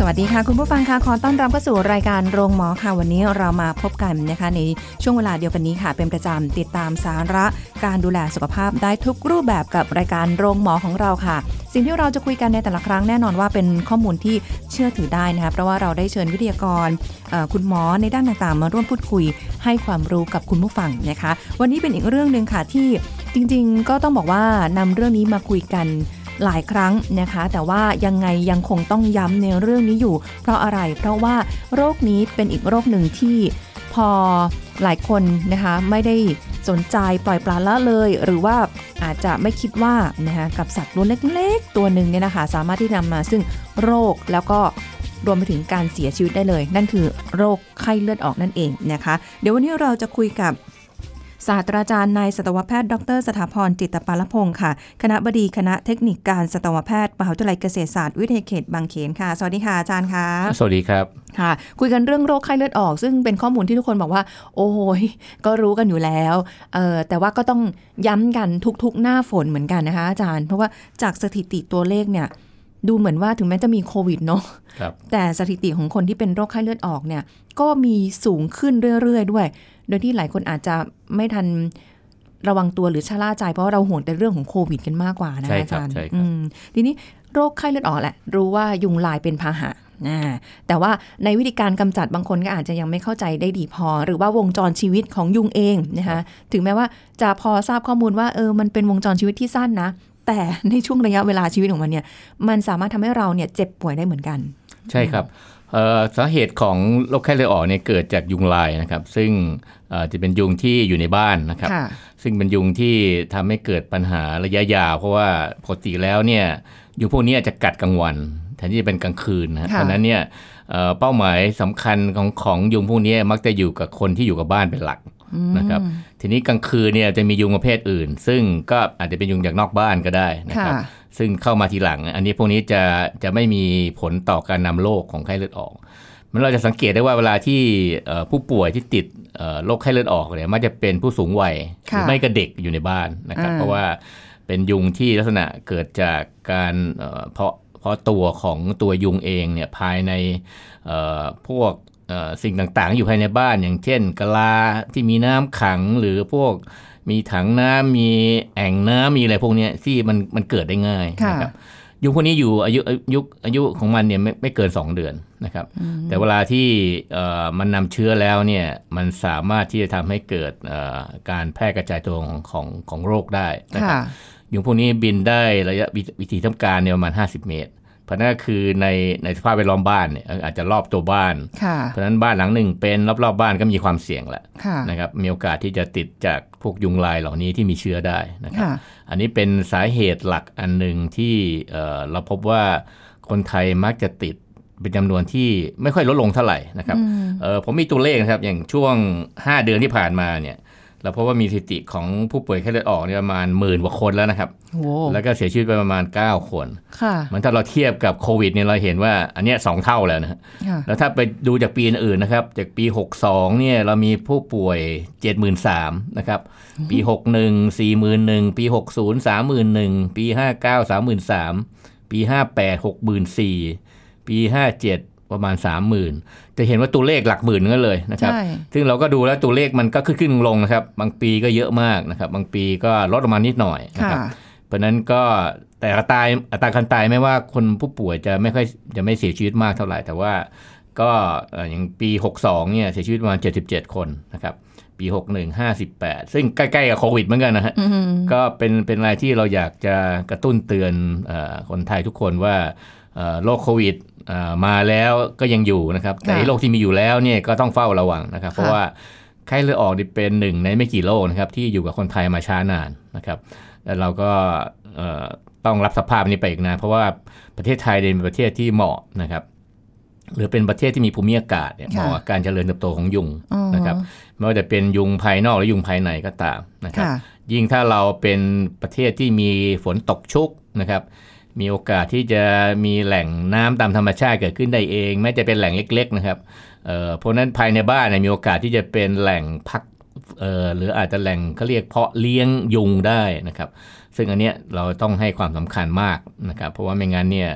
สวัสดีค่ะคุณผู้ฟังค่ะขอต้อนรับเข้าสู่รายการโรงหมอค่ะวันนี้เรามาพบกันนะคะในช่วงเวลาเดียวกันนี้ค่ะเป็นประจำติดตามสาระการดูแลสุขภาพได้ทุกรูปแบบกับรายการโรงหมอของเราค่ะสิ่งที่เราจะคุยกันในแต่ละครั้งแน่นอนว่าเป็นข้อมูลที่เชื่อถือได้นะคะเพราะว่าเราได้เชิญวิทยากรคุณหมอในด้านต่างๆมาร่วมพูดคุยให้ความรู้กับคุณผู้ฟังนะคะวันนี้เป็นอีกเรื่องนึงค่ะที่จริงๆก็ต้องบอกว่านำเรื่องนี้มาคุยกันหลายครั้งนะคะแต่ว่ายังไงยังคงต้องย้ำในเรื่องนี้อยู่เพราะอะไรเพราะว่าโรคนี้เป็นอีกโรคหนึ่งที่พอหลายคนนะคะไม่ได้สนใจปล่อยปละละเลยหรือว่าอาจจะไม่คิดว่านะคะกับสัตว์ตัวเล็กๆตัวหนึ่งเนี่ยนะคะสามารถที่นำมาซึ่งโรคแล้วก็รวมไปถึงการเสียชีวิตได้เลยนั่นคือโรคไข้เลือดออกนั่นเองนะคะเดี๋ยววันนี้เราจะคุยกับศาสตราจารย์นายสัตวแพทย์ดร.สถาพรจิตตปาลพงศ์ค่ะคณบดีคณะเทคนิคการสัตวแพทย์มหาวิทยาลัยเกษตรศาสตร์วิทยาเขตบางเขนค่ะสวัสดีค่ะอาจารย์ค่ะสวัสดีครับค่ะคุยกันเรื่องโรคไข้เลือดออกซึ่งเป็นข้อมูลที่ทุกคนบอกว่าโอ้โหก็รู้กันอยู่แล้วแต่ว่าก็ต้องย้ำกันทุกๆหน้าฝนเหมือนกันนะคะอาจารย์เพราะว่าจากสถิติตัวเลขเนี่ยดูเหมือนว่าถึงแม้จะมีโควิดเนาะแต่สถิติของคนที่เป็นโรคไข้เลือดออกเนี่ยก็มีสูงขึ้นเรื่อยๆด้วยโดยที่หลายคนอาจจะไม่ทันระวังตัวหรือชะล่าใจเพราะเราห่วงแต่เรื่องของโควิดกันมากกว่านะอาจารย์ทีนี้โรคไข้เลือดออกแหละรู้ว่ายุงลายเป็นพาหะแต่ว่าในวิธีการกำจัดบางคนก็อาจจะยังไม่เข้าใจได้ดีพอหรือว่าวงจรชีวิตของยุงเองนะคะถึงแม้ว่าจะพอทราบข้อมูลว่ามันเป็นวงจรชีวิตที่สั้นนะแต่ในช่วงระยะเวลาชีวิตของมันเนี่ยมันสามารถทำให้เราเนี่ยเจ็บป่วยได้เหมือนกันใช่ครับสาเหตุของโรคไข้เลือดออกเนี่ยเกิดจากยุงลายนะครับซึ่งจะเป็นยุงที่อยู่ในบ้านนะครับซึ่งเป็นยุงที่ทำให้เกิดปัญหาระยะยาวเพราะว่าปกติแล้วเนี่ยยุงพวกนี้จะกัดกลางวันแทนที่จะเป็นกลางคืนนะเพราะนั้นเนี่ยเป้าหมายสำคัญของยุงพวกนี้มักจะอยู่กับคนที่อยู่กับบ้านเป็นหลักนะครับทีนี้กลางคืนเนี่ยจะมียุงประเภทอื่นซึ่งก็อาจจะเป็นยุงจากนอกบ้านก็ได้นะครับซึ่งเข้ามาทีหลังอันนี้พวกนี้จะไม่มีผลต่อการนำโรคของไข้เลือดออกมันเราจะสังเกตได้ว่าเวลาที่ผู้ป่วยที่ติดโรคไข้เลือดออกเนี่ยมักจะเป็นผู้สูงวัยหรือไม่ก็เด็กอยู่ในบ้านนะครับเพราะว่าเป็นยุงที่ลักษณะเกิดจากการเพราะตัวของตัวยุงเองเนี่ยภายในพวกสิ่งต่างๆอยู่ภายในบ้านอย่างเช่นกะลาที่มีน้ำขังหรือพวกมีถังน้ำมีแอ่งน้ำมีอะไรพวกนี้ที่มันเกิดได้ง่ายนะครับยุงพวกนี้อยู่อายุของมันเนี่ยไม่เกิน2เดือนนะครับแต่เวลาที่มันนำเชื้อแล้วเนี่ยมันสามารถที่จะทำให้เกิดการแพร่กระจายตัวของโรคได้นะครับยุงพวกนี้บินได้ระยะวิถีทำการเนี่ยประมาณ50เมตรเพราะนั่นก็คือในสภาพแวดล้อมบ้านเนี่ยอาจจะรอบตัวบ้านเพราะนั้นบ้านหลังหนึ่งเป็นรอบบ้านก็มีความเสี่ยงแหละนะครับมีโอกาสที่จะติดจากพวกยุงลายเหล่านี้ที่มีเชื้อได้นะครับอันนี้เป็นสาเหตุหลักอันหนึ่งที่เราพบว่าคนไทยมักจะติดเป็นจำนวนที่ไม่ค่อยลดลงเท่าไหร่นะครับผมมีตัวเลขนะครับอย่างช่วง5เดือนที่ผ่านมาเนี่ยเราพบว่ามีสถิติของผู้ป่วยไข้เลือดออกเนี่ยประมาณ 10,000 กว่าคนแล้วนะครับ wow. แล้วก็เสียชีวิตไปประมาณ9คนมันถ้าเราเทียบกับโควิดเนี่ยเราเห็นว่าอันเนี้ย2เท่าแล้วนะฮะแล้วถ้าไปดูจากปีอื่นนะครับจากปี62เนี่ยเรามีผู้ป่วย 73,000 นะครับ ปี 61 41,000 ปี 60 31,000 ปี 59 33,000 ปี 58 64,000 ปี 57ประมาณ 30,000 จะเห็นว่าตัวเลขหลักหมื่นนั่นเลยนะครับซึ่งเราก็ดูแล้วตัวเลขมันก็ขึ้นลงนะครับบางปีก็เยอะมากนะครับบางปีก็ลดลงมานิดหน่อยนะครับเพราะนั้นก็แต่อัตราการตายไม่ว่าคนผู้ป่วยจะไม่เสียชีวิตมากเท่าไหร่แต่ว่าก็อย่างปี62เนี่ยเสียชีวิตประมาณ77คนนะครับปี61 58ซึ่งใกล้ๆกับโควิดเหมือนกันนะฮะก็เป็นอะไรที่เราอยากจะกระตุ้นเตือนคนไทยทุกคนว่าโรคโควิดมาแล้วก็ยังอยู่นะครับแต่โรคที่มีอยู่แล้วเนี่ยก็ต้องเฝ้าระวังนะครับเพราะว่าไข้เลือดออกนี่เป็นหนึ่งในไม่กี่โรคนะครับที่อยู่กับคนไทยมาช้านานนะครับแล้วเราก็ ต้องรับสภาพนี้ไปอีกนะเพราะว่าประเทศไทยเป็นประเทศที่เหมาะนะครับหรือเป็นประเทศที่มีภูมิอากาศเหมาะกับการเจริญเติบโตของยุงนะครับไม่ว่าจะเป็นยุงภายนอกหรือยุงภายในก็ตามนะครับยิ่งถ้าเราเป็นประเทศที่มีฝนตกชุกนะครับมีโอกาสที่จะมีแหล่งน้ำตามธรรมชาติเกิดขึ้นได้เองแม้จะเป็นแหล่งเล็กๆนะครับเพราะนั้นภายในบ้านมีโอกาสที่จะเป็นแหล่งพักหรืออาจจะแหล่งเขาเรียกเพาะเลี้ยงยุงได้นะครับซึ่งอันเนี้ยเราต้องให้ความสำคัญมากนะครับเพราะว่าไม่งั้นเนี่ย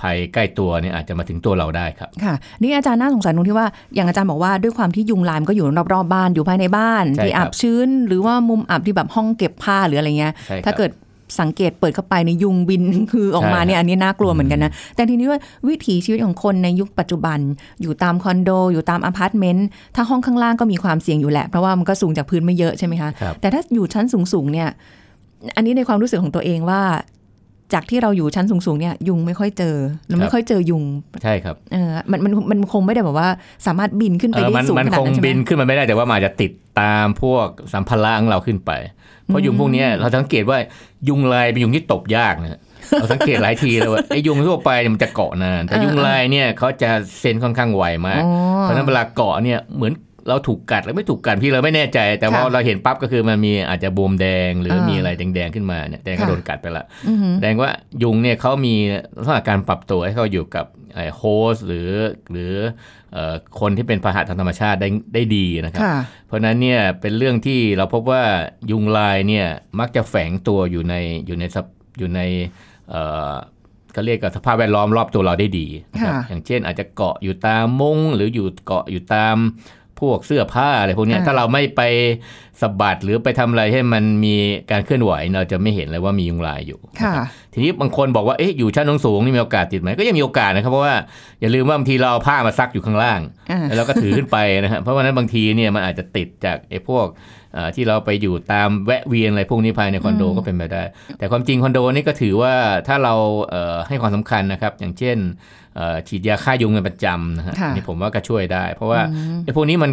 ภัยใกล้ตัวเนี่ยอาจจะมาถึงตัวเราได้ครับค่ะนี่อาจารย์น่าสงสัยตรงที่ว่าอย่างอาจารย์บอกว่าด้วยความที่ยุงลายมันก็อยู่รอบๆบ้านอยู่ภายในบ้านที่อับชื้นหรือว่ามุมอับที่แบบห้องเก็บผ้าหรืออะไรเงี้ยถ้าเกิดสังเกตเปิดเข้าไปในยุงบินคือออกมาเนี่ยอันนี้น่ากลัวเหมือนกันนะแต่ทีนี้ว่าวิถีชีวิตของคนในยุคปัจจุบันอยู่ตามคอนโดอยู่ตามอพาร์ตเมนต์ถ้าห้องข้างล่างก็มีความเสี่ยงอยู่แหละเพราะว่ามันก็สูงจากพื้นไม่เยอะใช่ไหมคะแต่ถ้าอยู่ชั้นสูงๆเนี่ยอันนี้ในความรู้สึกของตัวเองว่าจากที่เราอยู่ชั้นสูงๆเนี่ยยุงไม่ค่อยเจอเราไม่ค่อยเจอยุงใช่ครับมันคงไม่ได้แบบว่าสามารถบินขึ้นไปได้สูงขนาดนั้นมันคงบินขึ้นมาไม่ได้แต่ว่ามันจะติดตามพวกสัมภาระของเราขึ้นไปเพราะยุงพวกนี้เราสังเกตว่ายุงลายเป็นยุงที่ตบยากนะเราสังเกตหลายทีแล้วว่าไอ้ยุงทั่วไปมันจะเกาะนานแต่ยุงลายเนี่ยเขาจะเซนค่อนข้างไวมากเพราะนั้นเวลาเกาะเนี่ยเหมือนเราถูกกัดหรือไม่ถูกกัดพี่เราไม่แน่ใจแต่ว่าเราเห็นปั๊บก็คือมันมีอาจจะบวมแดงหรือมีอะไรแดงๆขึ้นมาเนี่ยแดงก็โดนกัดไปละแสดงว่ายุงเนี่ยเขามีลักษณะการปรับตัวให้เขาอยู่กับโฮสต์หรือคนที่เป็นพาหะทางธรรมชาติได้ดีนะครับเพราะนั้นเนี่ยเป็นเรื่องที่เราพบว่ายุงลายเนี่ยมักจะแฝงตัวอยู่ในก็เรียกกับสภาพแวดล้อมรอบตัวเราได้ดีนะครับอย่างเช่นอาจจะเกาะอยู่ตามมุ้งหรืออยู่เกาะอยู่ตามพวกเสื้อผ้าอะไรพวกนี้ถ้าเราไม่ไปสะบัดหรือไปทำอะไรให้มันมีการเคลื่อนไหวเราจะไม่เห็นเลยว่ามียุงลายอยู่ทีนี้บางคนบอกว่าอยู่ชั้นสูงนี่มีโอกาสติดไหมก็ยังมีโอกาสนะครับเพราะว่าอย่าลืมว่าบางทีเราเอาผ้ามาซักอยู่ข้างล่างแล้วเราก็ถือขึ้นไปนะครับเพราะว่านั้นบางทีเนี่ยมันอาจจะติดจากไอ้พวกที่เราไปอยู่ตามแวะเวียนอะไรพวกนี้ภายในคอนโดก็เป็นไปได้แต่ความจริงคอนโดนี่ก็ถือว่าถ้าเราให้ความสำคัญนะครับอย่างเช่นฉีดยาฆ่ายุงเป็นประจำนะฮะนี่ผมว่าก็ช่วยได้เพราะว่าไอ้พวกนี้มัน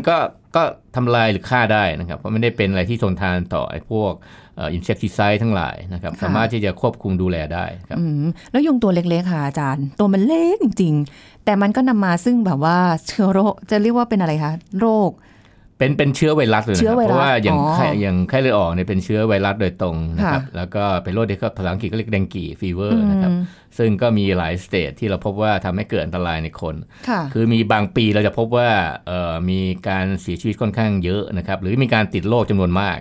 ก็ทำลายหรือฆ่าได้นะครับเพราะไม่ได้เป็นอะไรที่ทนทานต่อไอ้พวกอินเสคติไซด์ทั้งหลายนะครับสามารถที่จะควบคุมดูแลได้ครับแล้วยุงตัวเล็กๆค่ะอาจารย์ตัวมันเล็กจริงๆแต่มันก็นำมาซึ่งแบบว่าเชื้อโรคจะเรียกว่าเป็นอะไรคะโรคเป็นเชื้อไวรัสเลยนะครับเพราะว่าอย่างไข้เลือดออกเนี่ยเป็นเชื้อไวรัสโดยตรงนะครับแล้วก็เป็นโรคที่ภาษาอังกฤษก็เรียกแดงกีฟีเวอร์นะครับซึ่งก็มีหลายสเตจที่เราพบว่าทำให้เกิดอันตรายในคนคือมีบางปีเราจะพบว่ามีการเสียชีวิตค่อนข้างเยอะนะครับหรือมีการติดโรคจำนวนมาก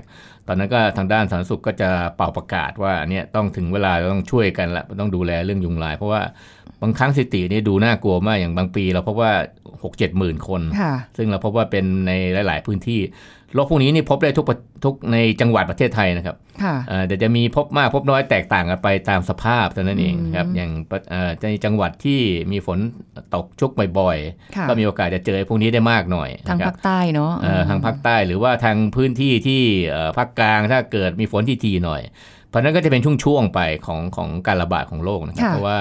ตอนนั้นก็ทางด้านสาธารณสุขก็จะเป่าประกาศว่าเนี่ยต้องถึงเวลาต้องช่วยกันละต้องดูแลเรื่องยุงลายเพราะว่าบางครั้งสถิตินี่ดูน่ากลัวมากอย่างบางปีเราพบว่า 6-7 หมื่นคนซึ่งเราพบว่าเป็นในหลายๆพื้นที่โรคพวกนี้นี่พบได้ทุกในจังหวัดประเทศไทยนะครับแต่จะมีพบมากพบน้อยแตกต่างกันไปตามสภาพเท่านั้นเองครับอย่างในจังหวัดที่มีฝนตกชุกบ่อยๆก็มีโอกาสจะเจอพวกนี้ได้มากหน่อยทางภาคใต้เนาะทางภาคใต้หรือว่าทางพื้นที่ที่ภาคกลางถ้าเกิดมีฝนทีๆหน่อยเพราะนั้นก็จะเป็นช่วงๆไปของการระบาดของโรคนะครับเพราะว่า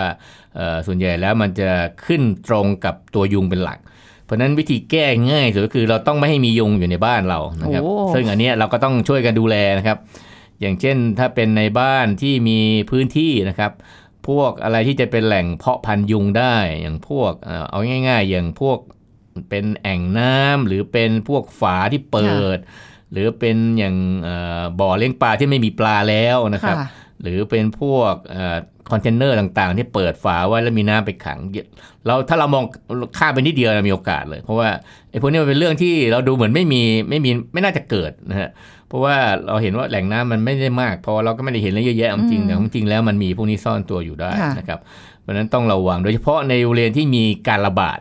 ส่วนใหญ่แล้วมันจะขึ้นตรงกับตัวยุงเป็นหลักเพราะนั้นวิธีแก้ง่ายสุดก็คือเราต้องไม่ให้มียุงอยู่ในบ้านเรานะครับซึ่งอันนี้เราก็ต้องช่วยกันดูแลนะครับอย่างเช่นถ้าเป็นในบ้านที่มีพื้นที่นะครับพวกอะไรที่จะเป็นแหล่งเพาะพันธุ์ยุงได้อย่างพวกเอาง่ายๆอย่างพวกเป็นแอ่งน้ำหรือเป็นพวกฝาที่เปิดหรือเป็นอย่างบ่อเลี้ยงปลาที่ไม่มีปลาแล้วนะครับหรือเป็นพวกคอนเทนเนอร์ต่างๆที่เปิดฝาไว้แล้วมีน้ำไปขังเราถ้าเรามองข้ามไปนิดเดียวเรามีโอกาสเลยเพราะว่าไอ้พวกนี้มันเป็นเรื่องที่เราดูเหมือนไม่น่าจะเกิดนะฮะเพราะว่าเราเห็นว่าแหล่งน้ำมันไม่ได้มากพอเราก็ไม่ได้เห็นอะไรเยอะแยะจริงแต่จริงแล้วมันมีพวกนี้ซ่อนตัวอยู่ได้นะครับเพราะนั้นต้องระวังโดยเฉพาะในบริเวณที่มีการระบาด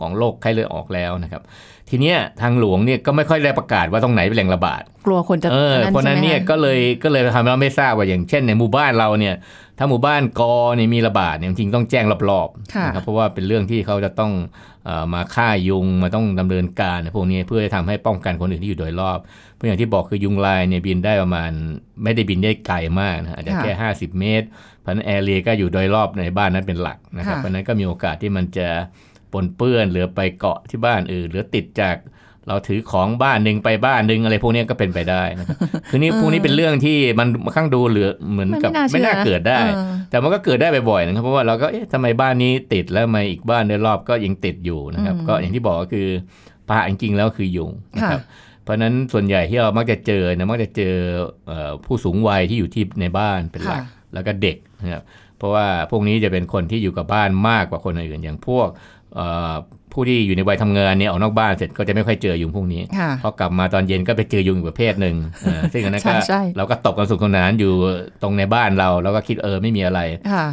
ของโรคไข้เลือดออกแล้วนะครับทีเนี้ยทางหลวงเนี่ยก็ไม่ค่อยได้ประกาศว่าตรงไหนเป็นแหล่งระบาดกลัวคนจะเพราะนั้นเนี่ยก็เลยทำให้เราไม่ทราบว่าอย่างเช่นในหมู่บ้านเราเนี่ยถ้าหมู่บ้านกอเนี่ยมีระบาดเนี่ยจริงต้องแจ้งรอบๆนะครับเพราะว่าเป็นเรื่องที่เขาจะต้องมาฆ่ายุงมาต้องดำเนินการพวกนี้เพื่อทำให้ป้องกันคนอื่นที่อยู่โดยรอบเพราะอย่างที่บอกคือยุงลายเนี่ยบินได้ประมาณไม่ได้บินได้ไกลมากนะอาจจะแค่50เมตรเพราะนั้นแอร์เรียก็อยู่โดยรอบในบ้านนั้นเป็นหลักนะครับเพราะนั้นก็มีโอกาสที่มันจะปนเปื้อนหรือไปเกาะที่บ้านอื่นหรือติดจาก เราถือของบ้านหนึ่งไปบ้านหนึ่งอะไรพวกนี้ก็เป็นไปได้นะครับคือนี่พวกนี้เป็นเรื่องที่มันข้างดูเหลือเหมือนกับไม่น่าเกิดได้แต่มันก็เกิดได้บ่อยๆนะครับเพราะว่าเราก็เอ๊ะทำไมบ้านนี้ติดแล้วมาอีกบ้านในรอบก็ยังติดอยู่นะครับก็อย่างที่บอกก็คือพาจริงๆแล้วคือยุงนะครับเพราะนั้นส่วนใหญ่ที่เรามักจะเจอนะมักจะเจอผู้สูงวัยที่อยู่ที่ในบ้านเป็นหลักแล้วก็เด็กนะครับเพราะว่าพวกนี้จะเป็นคนที่อยู่กับบ้านมากกว่าคนอื่นอย่างพวกผู้ที่อยู่ในวัยทำงานเนี่ยออกนอกบ้านเสร็จก็จะไม่ค่อยเจอยุงพวกนี้พอกลับมาตอนเย็นก็ไปเจอยุงอีกประเภทหนึ่งซึ่งอันนั้นก็เราก็ตกกันสุขสนานอยู่ตรงในบ้านเราแล้วก็คิดไม่มีอะไร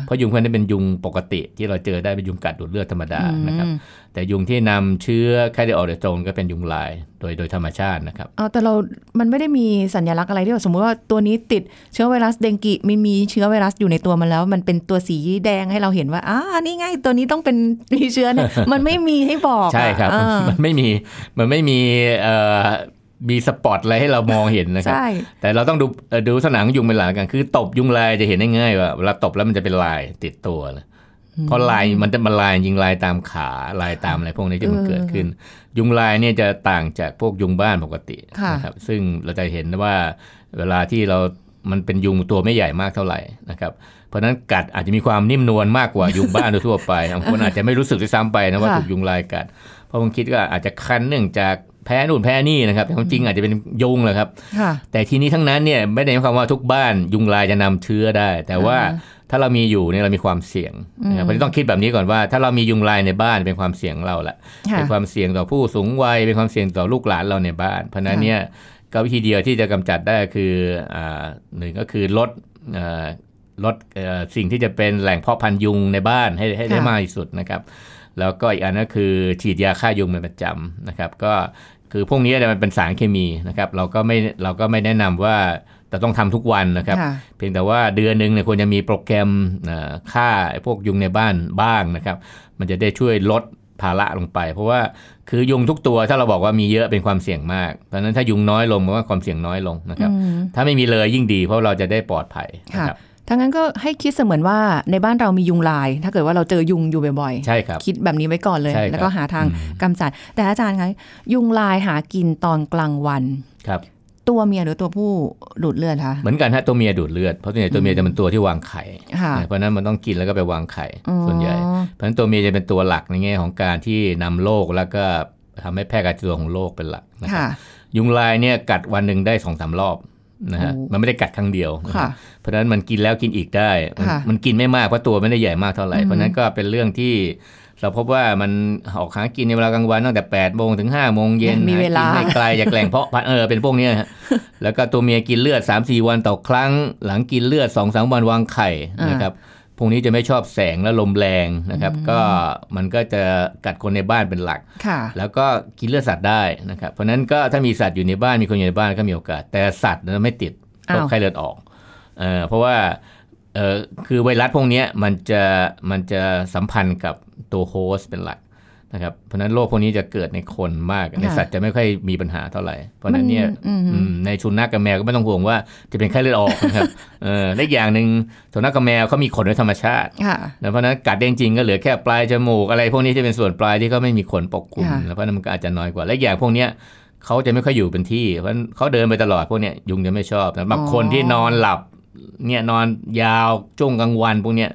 เพราะยุงพวกนี้เป็นยุงปกติที่เราเจอได้เป็นยุงกัดดูดเลือดธรรมดานะครับแต่ยุงที่นำเชื้อไข้เลือดออกโดยตรงก็เป็นยุงลายโดยธรรมชาตินะครับแต่เรามันไม่ได้มีสัญลักษณ์อะไรที่สมมติว่าตัวนี้ติดเชื้อไวรัสเดงกิมีเชื้อไวรัสอยู่ในตัวมันแล้วมันเป็นตัวสีแดงให้เราเห็นว่านี่ไงตัวนี้ต้องเป็นมีเชื้อนะมันไม่มีให้บอกใช่ครับมันไม่มีสปอตอะไรให้เรามองเห็นนะครับแต่เราต้องดูสนามยุงเป็นหลักกันคือตบยุงลายจะเห็นได้ง่ายว่าเวลาตบแล้วมันจะเป็นลายติดตัวนะเพราะลายมันจะมาลายยิงลายตามขาลายตามอะไรพวกนี้ที่มันเกิดขึ้นยุงลายเนี่ยจะต่างจากพวกยุงบ้านปกตินะครับซึ่งเราจะเห็นว่าเวลาที่เรามันเป็นยุงตัวไม่ใหญ่มากเท่าไหร่นะครับเพราะนั้นกัดอาจจะมีความนิ่มนวลมากกว่ายุงบ้านโดยทั่วไปบางคนอาจจะไม่รู้สึกด้วยซ้ำไปนะว่าถูกยุงลายกัดเพราะบางคิดก็อาจจะคันเนื่องจากแพ้นู่นแพ้นี่นะครับแต่ความจริงอาจจะเป็นยุงแหละครับแต่ทีนี้ทั้งนั้นเนี่ยไม่ได้หมายความว่าทุกบ้านยุงลายจะนำเชื้อได้แต่ว่าถ้าเรามีอยู่เนี่ยเรามีความเสี่ยงนะครับต้องคิดแบบนี้ก่อนว่าถ้าเรามียุงลายในบ้านเป็นความเสี่ยงเราละเป็นความเสี่ยงต่อผู้สูงวัยเป็นความเสี่ยงต่อลูกหลานเราในบ้านเพราะนั้นเนี่ยก็วิธีเดียวที่จะกำจัดได้คือหนึ่งก็คือลดสิ่งที่จะเป็นแหล่งเพาะพันธุ์ยุงในบ้านให้ได้มากที่สุดนะครับแล้วก็อีกอันก็คือฉีดยาฆ่ายุงเป็นประจำนะครับก็คือพวกนี้มันเป็นสารเคมีนะครับเราก็ไม่แนะนำว่าแต่ต้องทำทุกวันนะครับเพียงแต่ว่าเดือนนึงเนี่ยควรจะมีโปรแกรมฆ่าพวกยุงในบ้านบ้างนะครับมันจะได้ช่วยลดภาระลงไปเพราะว่าคือยุงทุกตัวถ้าเราบอกว่ามีเยอะเป็นความเสี่ยงมากเพราะฉะนั้นถ้ายุงน้อยลงมันก็ความเสี่ยงน้อยลงนะครับถ้าไม่มีเลยยิ่งดีเพราะเราจะได้ปลอดภัยนะครับทั้งนั้นก็ให้คิดเสมือนว่าในบ้านเรามียุงลายถ้าเกิดว่าเราเจอยุงอยู่บ่อยๆใช่ครับคิดแบบนี้ไว้ก่อนเลยแล้วก็หาทางกำจัดแต่อาจารย์คะยุงลายหากินตอนกลางวันครับตัวเมียหรือตัวผู้ดูดเลือดคะเหมือนกันฮะตัวเมียดูดเลือดเพราะส่วนใหญ่ตัวเมียจะเป็นตัวที่วางไข่เพราะนั้นมันต้องกินแล้วก็ไปวางไข่ส่วนใหญ่เพราะนั้นตัวเมียจะเป็นตัวหลักในแง่ของการที่นำโรคแล้วก็ทำให้แพร่กระจายของโรคเป็นหลักนะครับยุงลายเนี่ยกัดวันหนึ่งได้ 2-3 รอบนะฮะมันไม่ได้กัดครั้งเดียวเพราะฉะนั้นมันกินแล้วกินอีกได้มันกินไม่มากเพราะตัวไม่ได้ใหญ่มากเท่าไหร่เพราะนั้นก็เป็นเรื่องที่เราพบว่ามันออกหากินในเวลากลางวันตั้งแต่ 8:00 น.ถึง 5:00 น.มีเวลากินไม่ไกลจากแหล่งเพาะพันธุ์เป็นพวกนี้ฮะแล้วก็ตัวเมียกินเลือด 3-4 วันต่อครั้งหลังกินเลือด 2-3 วันวางไข่นะครับพวกนี้จะไม่ชอบแสงและลมแรงนะครับก็มันก็จะกัดคนในบ้านเป็นหลักแล้วก็กินเลือดสัตว์ได้นะครับเพราะนั้นก็ถ้ามีสัตว์อยู่ในบ้านมีคนอยู่ในบ้านก็มีโอกาสแต่สัตว์นั้นไม่ติดโรคไข้เลือดออกเพราะว่าคือไวรัสพวกนี้มันจะสัมพันธ์กับตัวโฮสต์เป็นหลักนะครับเพราะนั้นโรคพวกนี้จะเกิดในคนมากในสัตว์จะไม่ค่อยมีปัญหาเท่าไหร่เพราะนั้นเนี่ยในสุนัขกับแมวก็ไม่ต้องห่วงว่าจะเป็นไข้เลือดออกนะครับและอย่างนึงสุนัขกับแมวเขามีขนโดยธรรมชาติเพราะนั้นกัดจริงๆก็เหลือแค่ปลายจมูกอะไรพวกนี้ที่เป็นส่วนปลายที่เขาไม่มีขนปกคลุมแล้วเพราะนั้นมันก็อาจจะน้อยกว่าและอย่างพวกนี้เขาจะไม่ค่อยอยู่เป็นที่เพราะเขาเดินไปตลอดพวกนี้ยุงจะไม่ชอบบางคนที่นอนหลับเนี่ยนอนยาวจ้วงกลางวันพวกเนี้ย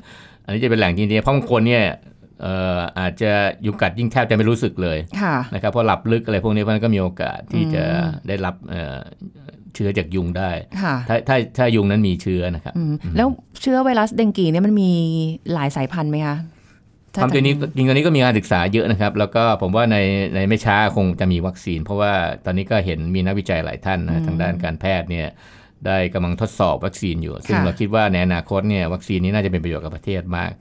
อันนี้จะเป็นแหล่งจริงๆเพราะบางคนเนี่ยอาจจะยุงกัดยิ่งแทบจะไม่รู้สึกเลยนะครับเพราะหลับลึกอะไรพวกนี้เพราะนั้นก็มีโอกาสที่จะได้รับเชื้อจากยุงได้ถ้ายุงนั้นมีเชื้อนะครับแล้วเชื้อไวรัสเดงกีเนี่ยมันมีหลายสายพันธุ์ไหมคะความจริงตอนนี้ก็มีการศึกษาเยอะนะครับแล้วก็ผมว่าในไม่ช้าคงจะมีวัคซีนเพราะว่าตอนนี้ก็เห็นมีนักวิจัยหลายท่านนะทางด้านการแพทย์เนี่ยได้กำลังทดสอบวัคซีนอยู่ซึ่งเราคิดว่าในอนาคตเนี่ยวัคซีนนี้น่าจะเป็นประโยชน์กับประเทศมาก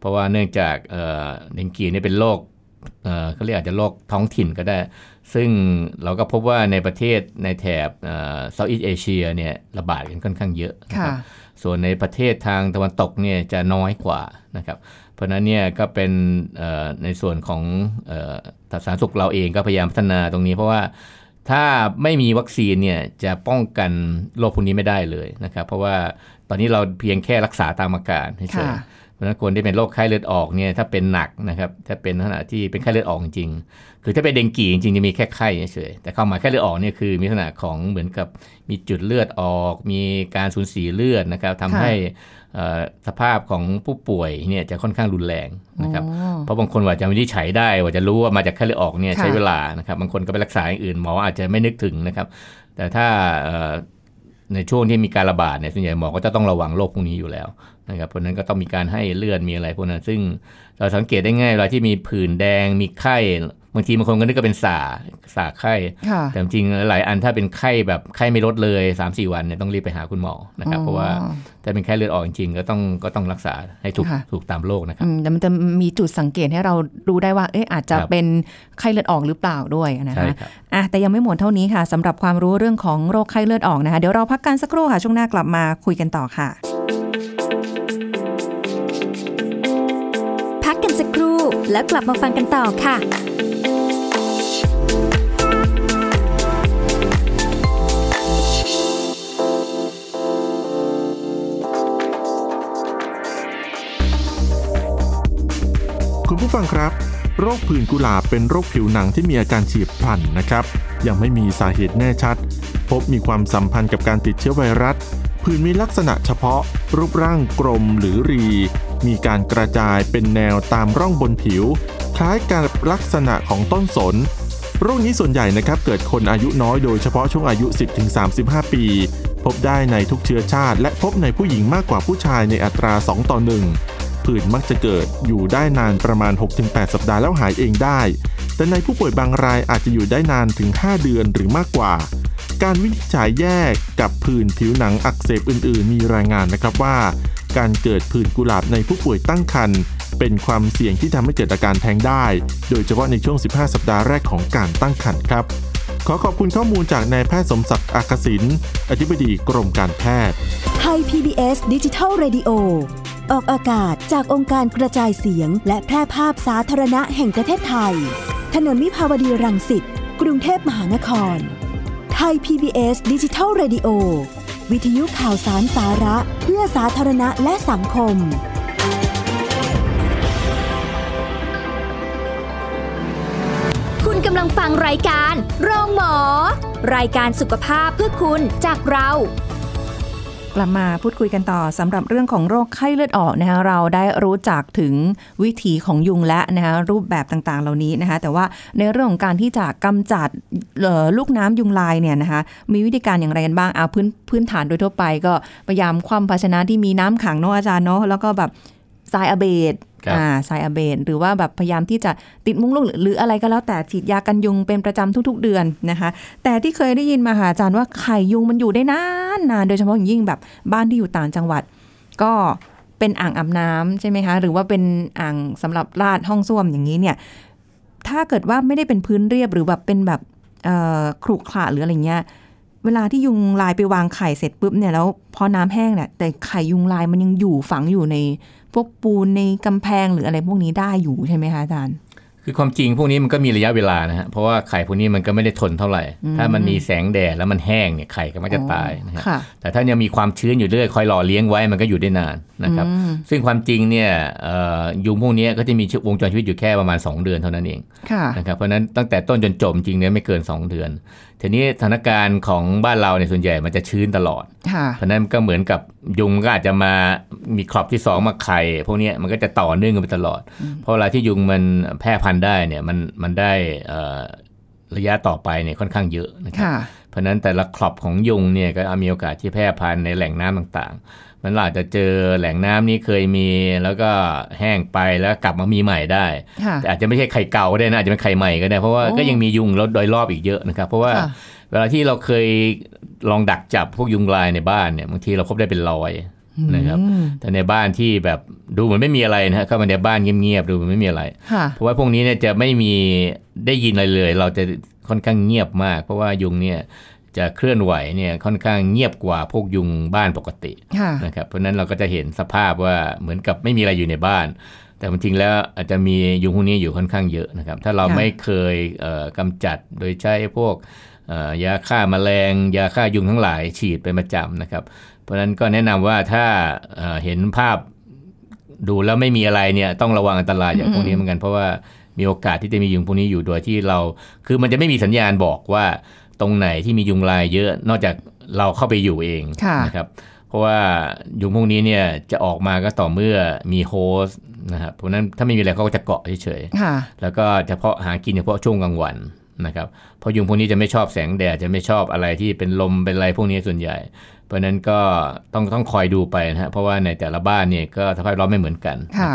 เพราะว่าเนื่องจากเดงกีเนี่ยเป็นโรคเขาเรียกอาจจะโรคท้องถิ่นก็ได้ซึ่งเราก็พบว่าในประเทศในแถบเซาท์อีสต์เอเชียเนี่ยระบาดกันค่อนข้างเยอะนะครับส่วนในประเทศทางตะวันตกเนี่ยจะน้อยกว่านะครับเพราะนั้นเนี่ยก็เป็นในส่วนของสาธารณสุขเราเองก็พยายามพัฒนาตรงนี้เพราะว่าถ้าไม่มีวัคซีนเนี่ยจะป้องกันโรคพวกนี้ไม่ได้เลยนะครับเพราะว่าตอนนี้เราเพียงแค่รักษาตามอาการเฉย เพราะฉะนั้นคนที่เป็นโรคไข้เลือดออกเนี่ยถ้าเป็นหนักนะครับถ้าเป็นขณะที่เป็นไข้เลือดออกจริงคือถ้าเป็นเดงกีจริงจะมีแค่ไข้เฉยแต่เข้ามาไข้เลือดออกเนี่ยคือมีลักษณะของเหมือนกับมีจุดเลือดออกมีการสูญเสียเลือดนะครับทำให้สภาพของผู้ป่วยเนี่ยจะค่อนข้างรุนแรงนะครับเพราะบางคนว่าจะวินิจฉัยได้ว่าจะรู้ว่ามาจากไข้เลือดออกเนี่ยใช้เวลานะครับบางคนก็ไปรักษาอย่างอื่นหมออาจจะไม่นึกถึงนะครับแต่ถ้าในช่วงที่มีการระบาดเนี่ยส่วนใหญ่หมอก็จะต้องระวังโรคพวกนี้อยู่แล้วนะครับเพราะนั้นก็ต้องมีการให้เลือดมีอะไรพวกนั้นซึ่งเราสังเกตได้ง่ายเวลาที่มีผื่นแดงมีไข้บางทีบางคนก็นึกว่าเป็นสาไข้แต่จริงหลายอันถ้าเป็นไข้แบบไข้ไม่ลดเลย 3-4 วันเนี่ยต้องรีบไปหาคุณหมอนะครับเพราะว่าถ้าเป็นไข้เลือดออกจริงๆก็ต้องรักษาให้ถูกตามโรคนะครับแต่มันจะมีจุดสังเกตให้เรารู้ได้ว่าอาจจะเป็นไข้เลือดออกหรือเปล่าด้วยนะคะแต่ยังไม่หมดเท่านี้ค่ะสำหรับความรู้เรื่องของโรคไข้เลือดออกนะคะเดี๋ยวเราพักกันสักครู่ค่ะช่วงหน้ากลับมาคุยกันต่อค่ะพักกันสักครู่แล้วกลับมาฟังกันต่อค่ะคุณผู้ฟังครับโรคผื่นกุหลาบเป็นโรคผิวหนังที่มีอาการเฉียบพลันนะครับยังไม่มีสาเหตุแน่ชัดพบมีความสัมพันธ์กับการติดเชื้อไวรัสผื่นมีลักษณะเฉพาะรูปร่างกลมหรือรีมีการกระจายเป็นแนวตามร่องบนผิวคล้ายกับลักษณะของต้นสนโรคนี้ส่วนใหญ่นะครับเกิดคนอายุน้อยโดยเฉพาะช่วงอายุ 10-35 ปีพบได้ในทุกเชื้อชาติและพบในผู้หญิงมากกว่าผู้ชายในอัตรา2:1ผื่นมักจะเกิดอยู่ได้นานประมาณ 6-8 สัปดาห์แล้วหายเองได้แต่ในผู้ป่วยบางรายอาจจะอยู่ได้นานถึง5เดือนหรือมากกว่าการวินิจฉัยแยกกับผื่นผิวหนังอักเสบอื่นๆมีรายงานนะครับว่าการเกิดผื่นกุหลาบในผู้ป่วยตั้งครรภ์เป็นความเสี่ยงที่ทำให้เกิดอาการแท้งได้โดยเฉพาะในช่วง15สัปดาห์แรกของการตั้งครรภ์ครับขอขอบคุณข้อมูลจากนายแพทย์สมศักดิ์อักษิณอธิบดีกรมการแพทย์ไทย PBS Digital Radioออกอากาศจากองค์การกระจายเสียงและแพร่ภาพสาธารณะแห่งประเทศไทยถนนวิภาวดีรังสิตกรุงเทพมหานครไทย PBS Digital Radio วิทยุข่าวสารสาระเพื่อสาธารณะและสังคมคุณกำลังฟังรายการโรงหมอรายการสุขภาพเพื่อคุณจากเรากลับมาพูดคุยกันต่อสำหรับเรื่องของโรคไข้เลือดออกนะคะเราได้รู้จักถึงวิถีของยุงและนะคะรูปแบบต่างๆเหล่านี้นะคะแต่ว่าในเรื่องของการที่จะกำจัดลูกน้ำยุงลายเนี่ยนะคะมีวิธีการอย่างไรกันบ้างเอาพื้นฐานโดยทั่วไปก็พยายามคว่ำภาชนะที่มีน้ำขังเนาะอาจารย์เนาะแล้วก็แบบทรายอะเบดหรือว่าแบบพยายามที่จะติดมุ้งลูกหรืออะไรก็แล้วแต่ฉีดยากันยุงเป็นประจำทุกๆเดือนนะคะแต่ที่เคยได้ยินมาค่ะอาจารย์ว่าไข่ยุงมันอยู่ได้นานโดยเฉพาะอย่างยิ่งแบบบ้านที่อยู่ต่างจังหวัดก็เป็นอ่างอาบน้ำใช่ไหมคะหรือว่าเป็นอ่างสำหรับราดห้องส้วมอย่างนี้เนี่ยถ้าเกิดว่าไม่ได้เป็นพื้นเรียบหรือแบบเป็นแบบขรุขระหรืออะไรเงี้ยเวลาที่ยุงลายไปวางไข่เสร็จปุ๊บเนี่ยแล้วพอน้ำแห้งเนี่ยแต่ไข่ยุงลายมันยังอยู่ฝังอยู่ในพวกปูนในกำแพงหรืออะไรพวกนี้ได้อยู่ใช่ไหมคะอาจารย์คือความจริงพวกนี้มันก็มีระยะเวลานะฮะเพราะว่าไข่พวกนี้มันก็ไม่ได้ทนเท่าไหร่ถ้ามันมีแสงแดดแล้วมันแห้งเนี่ยไข่ก็มักจะตายนะฮะแต่ถ้ายังมีความชื้นอยู่เรื่อยคอยหล่อเลี้ยงไว้มันก็อยู่ได้นานนะครับซึ่งความจริงเนี่ยยุงพวกนี้ก็จะมีวงจรชีวิตอยู่แค่ประมาณ2เดือนเท่านั้นเองนะครับเพราะนั้นตั้งแต่ต้นจนจบจริงเนี่ยไม่เกิน2เดือนทีนี้สถานการณ์ของบ้านเราเนี่ยส่วนใหญ่มันจะชื้นตลอดเพราะนั้นก็เหมือนกับยุงก็อาจจะมามีครอบที่2มาไข่พวกนี้มันก็จะต่อเนื่องกันไปตลอดเพราะเวลาที่ยุงมันแพร่พันธุ์ได้เนี่ยมันได้ระยะต่อไปเนี่ยค่อนข้างเยอะนะครับเพราะนั้นแต่ละครอบของยุงเนี่ยก็มีโอกาสที่แพร่พันธุ์ในแหล่งน้ำต่างๆมันอาจจะเจอแหล่งน้ำนี้เคยมีแล้วก็แห้งไปแล้วกลับมามีใหม่ได้แต่อาจจะไม่ใช่ไข่เก่าก็ได้นะอาจจะเป็นไข่ใหม่ก็ได้เพราะว่าก็ยังมียุงรถโดยรอบอีกเยอะนะครับเพราะว่าเวลาที่เราเคยลองดักจับพวกยุงลายในบ้านเนี่ยบางทีเราพบได้เป็น100นะครับแต่ในบ้านที่แบบดูเหมือนไม่มีอะไรนะฮะเข้ามาในบ้านเงียบๆดูเหมือนไม่มีอะไรเพราะว่าพวกนี้เนี่ยจะไม่มีได้ยินอะไรเลยเราจะค่อนข้างเงียบมากเพราะว่ายุงเนี่ยจะเคลื่อนไหวเนี่ยค่อนข้างเงียบกว่าพวกยุงบ้านปกตินะครับเพราะนั้นเราก็จะเห็นสภาพว่าเหมือนกับไม่มีอะไรอยู่ในบ้านแต่จริงแล้วอาจจะมียุงพวกนี้อยู่ค่อนข้างเยอะนะครับถ้าเราไม่เคยกำจัดโดยใช้พวกยาฆ่าแมลงยาฆ่ายุงทั้งหลายฉีดเป็นประจำนะครับเพราะนั้นก็แนะนำว่าถ้าเห็นภาพ ดูแล้วไม่มีอะไรเนี่ยต้องระวังอันตรายอย่างพวกนี้เหมือนกันเพราะว่ามีโอกาสที่จะมียุงพวกนี้อยู่โดยที่เราคือมันจะไม่มีสัญญาณบอกว่าตรงไหนที่มียุงลายเยอะนอกจากเราเข้าไปอยู่เองนะครับเพราะว่ายุงพวกนี้เนี่ยจะออกมาก็ต่อเมื่อมีโฮสต์นะครับเพราะนั้นถ้าไม่มีอะไรเขาก็จะเกาะเฉยๆแล้วก็เฉพาะหากินเฉพาะช่วงกลางวันนะครับเพราะยุงพวกนี้จะไม่ชอบแสงแดดจะไม่ชอบอะไรที่เป็นลมเป็นอะไรพวกนี้ส่วนใหญ่เพราะนั้นก็ต้องคอยดูไปนะฮะเพราะว่าในแต่ละบ้านเนี่ยก็สภาพร้อนไม่เหมือนกันค่ะ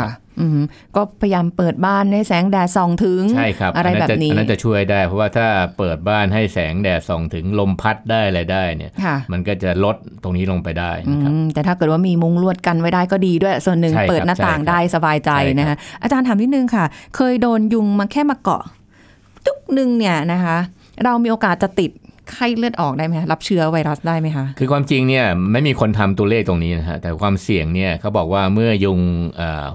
ก็พยายามเปิดบ้านให้แสงแดดส่องถึงอะไรแบบนี้อันนั้นจะช่วยได้เพราะว่าถ้าเปิดบ้านให้แสงแดดส่องถึงลมพัดได้อะไรได้เนี่ยมันก็จะลดตรงนี้ลงไปได้นะครับแต่ถ้าเกิดว่ามีมุ้งลวดกันไว้ได้ก็ดีด้วยส่วนหนึ่งเปิดหน้าต่างได้สบายใจนะคะอาจารย์ถามนิดนึงค่ะเคยโดนยุงมาแค่มาเกาะจุกนึงเนี่ยนะคะเรามีโอกาสจะติดไข้เลือดออกได้ไหมรับเชื้อไวรัสได้ไหมคะคือความจริงเนี่ยไม่มีคนทำตัวเลขตรงนี้นะฮะแต่ความเสี่ยงเนี่ยเขาบอกว่าเมื่อยุง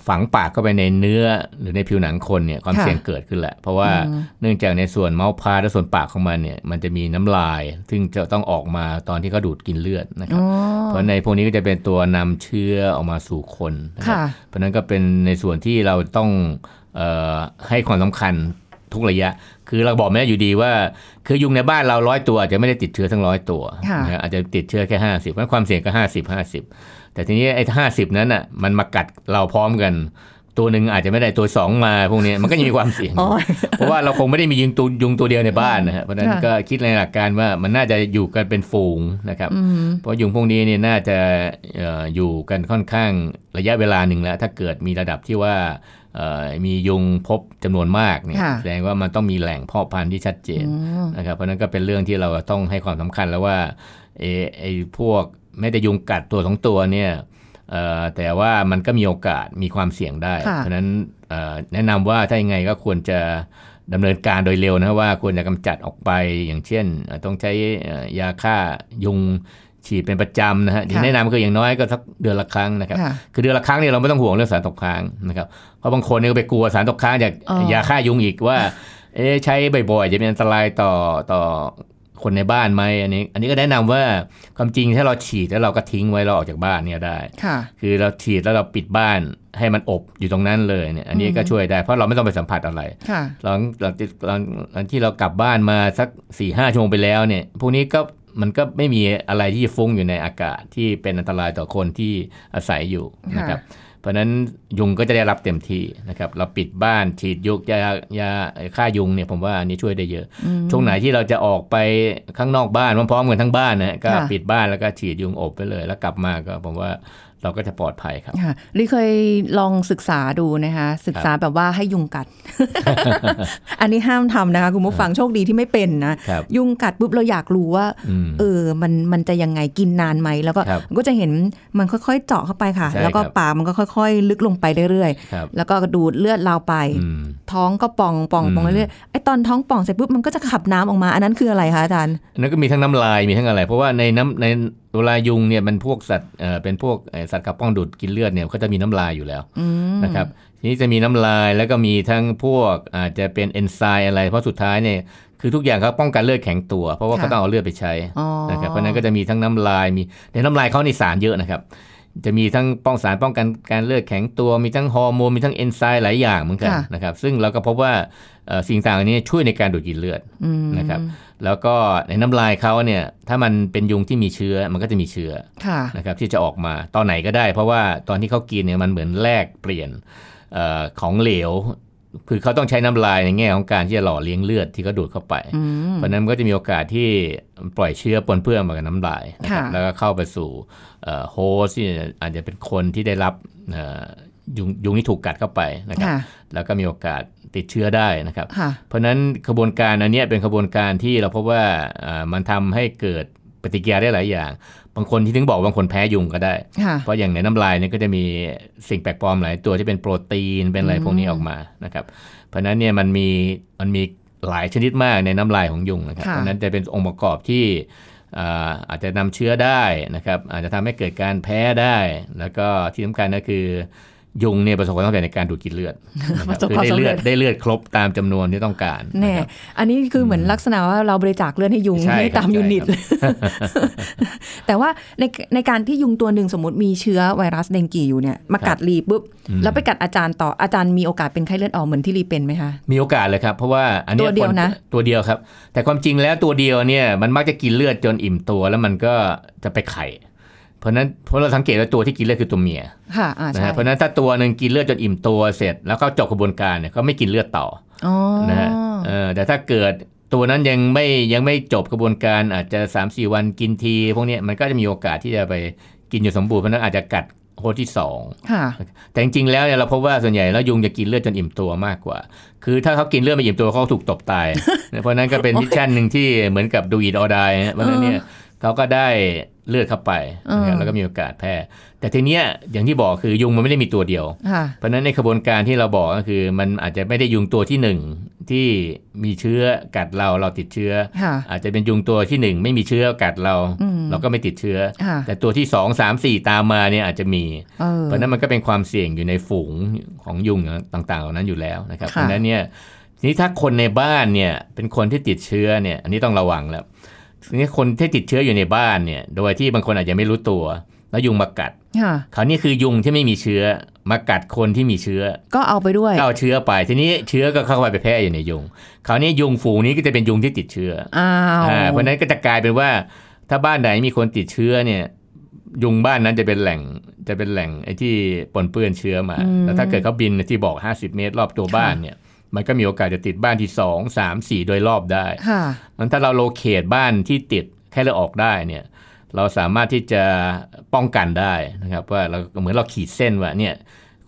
ฝังปากเข้าไปในเนื้อหรือในผิวหนังคนเนี่ยความเสี่ยงเกิดขึ้นแหละเพราะว่าเนื่องจากในส่วนเมาส์พาและส่วนปากของมันเนี่ยมันจะมีน้ำลายซึ่งจะต้องออกมาตอนที่เขาดูดกินเลือดนะครับเพราะในพวกนี้ก็จะเป็นตัวนำเชื้อออกมาสู่คนนะครับเพราะนั้นก็เป็นในส่วนที่เราต้องให้ความสำคัญทุกระยะคือเราบอกไม่ได้อยู่ดีว่าคือยุงในบ้านเรา100ตัวอาจจะไม่ได้ติดเชื้อทั้ง100ตัวนะอาจจะติดเชื้อแค่50เพราะความเสี่ยงก็50แต่ทีนี้ไอ้50นั้นน่ะมันมากัดเราพร้อมกันตัวนึงอาจจะไม่ได้ตัว2มาพวกนี้มันก็ยังมีความเสี่ยง เพราะว่าเราคงไม่ได้มียุงตัวเดียวในบ้านนะฮะเพราะนั้นก็คิดในหลักการว่ามันน่าจะอยู่กันเป็นฝูงนะครับเพราะยุงพวกนี้เนี่ยน่าจะอยู่กันค่อนข้างระยะเวลานึงแล้วถ้าเกิดมีระดับที่ว่ามียุงพบจำนวนมากเนี่ยแสดงว่ามันต้องมีแหล่งเพาะพันธุ์ที่ชัดเจนนะครับเพราะนั้นก็เป็นเรื่องที่เราต้องให้ความสำคัญแล้วว่าไอ้พวกไม่ได้ยุงกัดตัว2ตัวเนี่ยแต่ว่ามันก็มีโอกาสมีความเสี่ยงได้เพราะนั้นแนะนำว่าถ้ายังไงก็ควรจะดำเนินการโดยเร็วนะว่าควรจะกำจัดออกไปอย่างเช่นต้องใช้ยาฆ่ายุงฉีดเป็นประจำนะฮะที่แนะนำคืออย่างน้อยก็สักเดือนละครั้งนะครับคือเดือนละครั้งเนี่ยเราไม่ต้องห่วงเรื่องสารตกค้างนะครับเพราะบางคนเนี่ยก็ไปกลัวสารตกค้างจากยาฆ่ายุงอีกว่าใช้บ่อยๆจะเป็นอันตรายต่อคนในบ้านไหมอันนี้ก็แนะนำว่าความจริงถ้าเราฉีดแล้วเราก็ทิ้งไว้เราออกจากบ้านเนี่ยได้คือเราฉีดแล้วเราปิดบ้านให้มันอบอยู่ตรงนั้นเลยเนี่ยอันนี้ก็ช่วยได้เพราะเราไม่ต้องไปสัมผัสอะไรหลังที่เรากลับบ้านมาสัก 4-5 ชั่วโมงไปแล้วเนี่ยพวกนี้ก็มันก็ไม่มีอะไรที่ฟุ้งอยู่ในอากาศที่เป็นอันตรายต่อคนที่อาศัยอยู่นะครับเพราะนั้นยุงก็จะได้รับเต็มที่นะครับเราปิดบ้านฉีดยุงยาฆ่ายุงเนี่ยผมว่าอันนี้ช่วยได้เยอะช่วงไหนที่เราจะออกไปข้างนอกบ้านพร้อมๆกันทั้งบ้านนะก็ปิดบ้านแล้วก็ฉีดยุงอบไปเลยแล้วกลับมาก็ผมว่าเราก็จะปลอดภัยครับลิเคยลองศึกษาดูนะคะศึกษาแบบว่าให้ยุงกัด อันนี้ห้ามทำนะคะคุณผู้ฟังโชคดีที่ไม่เป็นนะยุงกัดปุ๊บเราอยากรู้ว่ามันจะยังไงกินนานไหมแล้วก็จะเห็นมันค่อยๆเจาะเข้าไปค่ะแล้วก็ปากมันก็ค่อยๆลึกลงไปเรื่อยๆแล้วก็ดูดเลือดเราไปท้องก็ป่องเรื่อยๆไอ้ตอนท้องป่องเสร็จปุ๊บมันก็จะขับน้ำออกมาอันนั้นคืออะไรคะอาจารย์อันนั้นก็มีทั้งน้ำลายมีทั้งอะไรเพราะว่าในเวลายุงเนี่ยมันพวกสัตว์เป็นพวกสัตว์กระป้องดูดกินเลือดเนี่ยเขาจะมีน้ำลายอยู่แล้วนะครับทีนี้จะมีน้ำลายแล้วก็มีทั้งพวกอาจจะเป็นเอนไซม์อะไรเพราะสุดท้ายเนี่ยคือทุกอย่างเขาป้องกันเลือดแข็งตัวเพราะว่าเขาต้องเอาเลือดไปใช้นะครับเพราะนั้นก็จะมีทั้งน้ำลายมีในน้ำลายเขาในสารเยอะนะครับจะมีทั้งสารป้องกันการเลือดแข็งตัวมีทั้งฮอร์โมนมีทั้งเอนไซม์หลายอย่างเหมือนกันนะครับซึ่งเราก็พบว่าสิ่งต่างๆนี้ช่วยในการดูดกินเลือดนะครับแล้วก็ในน้ำลายเขาเนี่ยถ้ามันเป็นยุงที่มีเชื้อมันก็จะมีเชื้อนะครับที่จะออกมาตอนไหนก็ได้เพราะว่าตอนที่เขากินเนี่ยมันเหมือนแลกเปลี่ยนของเหลวคือเขาต้องใช้น้ำลายในแง่ของการที่จะหล่อเลี้ยงเลือดที่เขาดูดเข้าไปเพราะนั้นมันก็จะมีโอกาสที่ปล่อยเชื้อปนเปื้อนมากับน้ำลายนะครับแล้วก็เข้าไปสู่โฮสที่อาจจะเป็นคนที่ได้รับยุงที่ถูกกัดเข้าไปนะครับแล้วก็มีโอกาสติดเชื้อได้นะครับเพราะนั้นกระบวนการอันนี้เป็นกระบวนการที่เราพบว่ามันทำให้เกิดปฏิกิริยาได้หลายอย่างบางคนที่ถึงบอกบางคนแพ้ยุงก็ได้เพราะอย่างในน้ำลายเนี่ยก็จะมีสิ่งแปลกปลอมหลายตัวที่เป็นโปรตีนเป็นอะไรพวกนี้ออกมานะครับเพราะนั้นเนี่ยมันมีหลายชนิดมากในน้ำลายของยุงนะครับเพราะนั้นจะเป็นองค์ประกอบที่อาจจะนำเชื้อได้นะครับอาจจะทำให้เกิดการแพ้ได้แล้วก็ที่สำคัญก็คือ ยุงเนี่ยประสบความสำเร็จในการดูดกินเลือดคือได้เลือดครบตามจำนวนที่ต้องการแน่อันนี้คือเหมือนลักษณะว่าเราบริจาคเลือดให้ยุงให้ตามยูนิตแต่ว่าในการที่ยุงตัวหนึ่งสมมติมีเชื้อไวรัสเดงกีอยู่เนี่ยมากัดลีปุ๊บแล้วไปกัดอาจารย์ต่ออาจารย์มีโอกาสเป็นไข้เลือดออกเหมือนที่ลีเป็นไหมคะมีโอกาสเลยครับเพราะว่าอันนี้ตัวเดียวนะตัวเดียวครับแต่ความจริงแล้วตัวเดียวเนี่ยมันมักจะกินเลือดจนอิ่มตัวแล้วมันก็จะไปไข่เพราะเราสังเกตว่าตัวที่กินเลือดคือตัวเมียนะฮะเพราะนั้นถ้าตัวนึงกินเลือดจนอิ่มตัวเสร็จแล้วก็จบกระบวนการเนี่ยก็ไม่กินเลือดต่อนะฮะแต่ถ้าเกิดตัวนั้นยังไม่จบกระบวนการอาจจะ 3-4 วันกินทีพวกนี้มันก็จะมีโอกาสที่จะไปกินอยู่สมบูรณ์เพราะนั้นอาจจะกัดโคตรที่2แต่จริงๆแล้วเนี่ยเราพบว่าส่วนใหญ่แล้วยุงจะกินเลือดจนอิ่มตัวมากกว่าคือถ้าเขากินเลือดไม่อิ่มตัวเขาถูกตบตายเพราะนั้นก็เป็นมิชชั่นนึงที่เหมือนกับดูอิดออดายเพราะนั้นเนี่ยเขาก็ได้เลือดเข้าไปแล้วก็มีโอกาสแพร่แต่ทีเนี้ยอย่างที่บอกคือยุงมันไม่ได้มีตัวเดียวเพราะนั้นในกระบวนการที่เราบอกก็คือมันอาจจะไม่ได้ยุงตัวที่1ที่มีเชื้อกัดเราติดเชื้ออาจจะเป็นยุงตัวที่1ไม่มีเชื้อกัดเราก็ไม่ติดเชื้อแต่ตัวที่2 3 4ตามมาเนี่ยอาจจะมีเพราะนั้นมันก็เป็นความเสี่ยงอยู่ในฝูงของยุงต่างๆเหล่านั้นอยู่แล้วนะครับเพราะนั้นเนี่ยทีนี้ถ้าคนในบ้านเนี่ยเป็นคนที่ติดเชื้อเนี่ยอันนี้ต้องระวังแล้วนี่คนที่ติดเชื้ออยู่ในบ้านเนี่ยโดยที่บางคนอาจจะไม่รู้ตัวแล้วยุงมากัดคราวนี้คือยุงที่ไม่มีเชื้อมากัดคนที่มีเชื้อก็เอาไปด้วยเอาเชื้อไปทีนี้เชื้อก็เข้าไปแพร่อยู่ในยุงคราวนี้ยุงฝูงนี้ก็จะเป็นยุงที่ติดเชื้อเพราะนั้นก็จะกลายเป็นว่าถ้าบ้านไหนมีคนติดเชื้อเนี่ยยุงบ้านนั้นจะเป็นแหล่งไอ้ที่ปนเปื้อนเชื้อมาแล้วถ้าเกิดเขาบินที่บอก50เมตรรอบตัวบ้านเนี่ยมันก็มีโอกาสจะติดบ้านที่2 3 4โดยรอบได้มันถ้าเราโลเคทบ้านที่ติดไข้เลือดออกได้เนี่ยเราสามารถที่จะป้องกันได้นะครับว่าเราเหมือนเราขีดเส้นว่าเนี่ย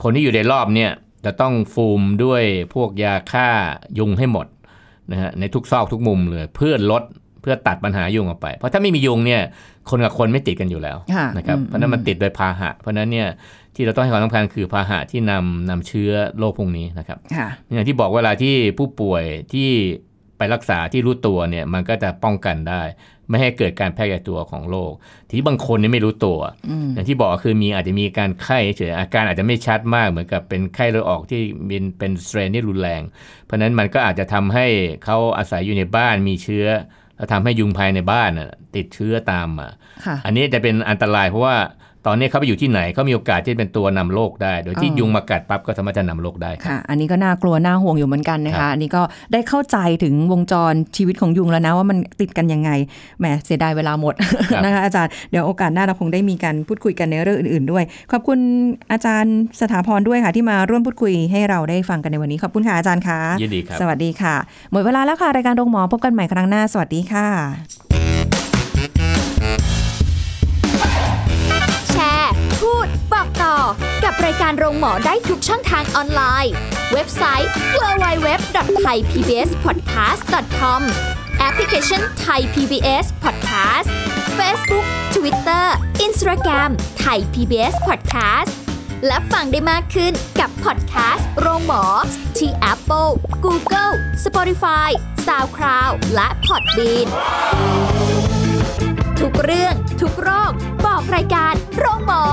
คนที่อยู่ในรอบเนี่ยจะต้องฟูมด้วยพวกยาฆ่ายุงให้หมดนะฮะในทุกซอกทุกมุมเลยเพื่อตัดปัญหายุงออกไปเพราะถ้าไม่มียุงเนี่ยคนกับคนไม่ติดกันอยู่แล้วนะครับเพราะนั้นมันติดโดยพาหะเพราะนั้นเนี่ยที่เราต้องให้ความสำคัญคือพาหะที่นำเชื้อโรคพวกนี้นะครับอย่างที่บอกเวลาที่ผู้ป่วยที่ไปรักษาที่รู้ตัวเนี่ยมันก็จะป้องกันได้ไม่ให้เกิดการแพร่กระจายของโรคที่บางคนนี่ไม่รู้ตัวอย่างที่บอกคืออาจจะมีการไข้เฉยอาการอาจจะไม่ชัดมากเหมือนกับเป็นไข้เลือดออกที่เป็นสเตรนที่รุนแรงเพราะนั้นมันก็อาจจะทำให้เขาอาศัยอยู่ในบ้านมีเชื้อแล้วทำให้ยุงภายในบ้านติดเชื้อตามมาอันนี้จะเป็นอันตรายเพราะว่าตอนนี้เขาไปอยู่ที่ไหนเขามีโอกาสที่เป็นตัวนำโรคได้โดยที่ยุงมากัดปั๊บก็สามารถจะนำโรคได้ค่ะอันนี้ก็น่ากลัวน่าห่วงอยู่เหมือนกันนะคะอันนี้ก็ได้เข้าใจถึงวงจรชีวิตของยุงแล้วนะว่ามันติดกันยังไงแหมเสียดายเวลาหมด นะคะอาจารย์เดี๋ยวโอกาสหน้าเราคงได้มีการพูดคุยกันในเรื่องอื่นๆด้วยขอบคุณอาจารย์สถาพรด้วยค่ะที่มาร่วมพูดคุยให้เราได้ฟังกันในวันนี้ขอบคุณค่ะอาจารย์ค่ะยินดีครับสวัสดีค่ะหมดเวลาแล้วค่ะรายการโรงหมอพบกันใหม่ครั้งหน้าสวัสดีค่ะพูดบอกต่อกับรายการโรงหมอได้ทุกช่องทางออนไลน์เว็บไซต์ www.thaipbspodcast.com แอปพลิเคชัน Thai PBS Podcast Facebook Twitter Instagram Thai PBS Podcast และฟังได้มากขึ้นกับพอดแคสต์โรงหมอที่ Apple Google Spotify SoundCloud และ Podbeanทุกเรื่องทุกโรคบอกรายการโรงหมอ